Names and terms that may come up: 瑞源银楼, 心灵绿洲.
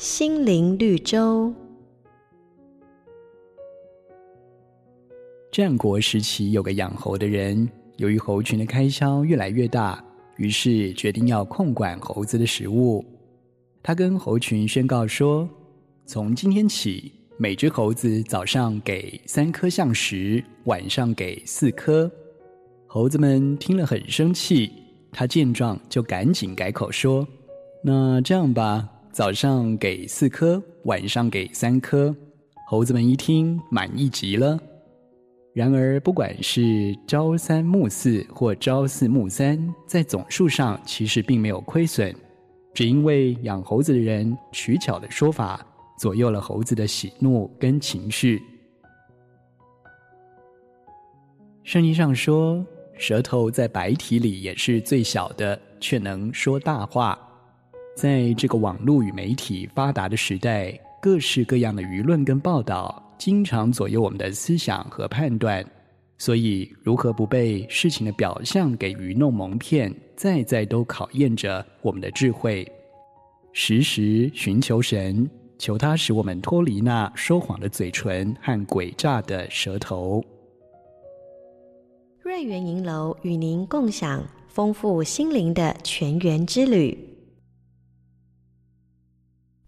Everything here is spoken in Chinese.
心灵绿洲。战国时期有个养猴的人，由于猴群的开销越来越大，于是决定要控管猴子的食物。他跟猴群宣告说，从今天起，每只猴子早上给3颗橡实，晚上给4颗。猴子们听了很生气，他见状就赶紧改口说，那这样吧，早上给4颗，晚上给3颗。猴子们一听，满意极了。然而不管是朝三暮四或朝四暮三，在总数上其实并没有亏损，只因为养猴子的人取巧的说法左右了猴子的喜怒跟情绪。圣经上说，舌头在百体里也是最小的，却能说大话。在这个网络与媒体发达的时代，各式各样的舆论跟报道经常左右我们的思想和判断，所以如何不被事情的表象给愚弄蒙骗，再再都考验着我们的智慧。时时寻求神，求他使我们脱离那说谎的嘴唇和诡诈的舌头。瑞源银楼与您共享丰富心灵的全员之旅。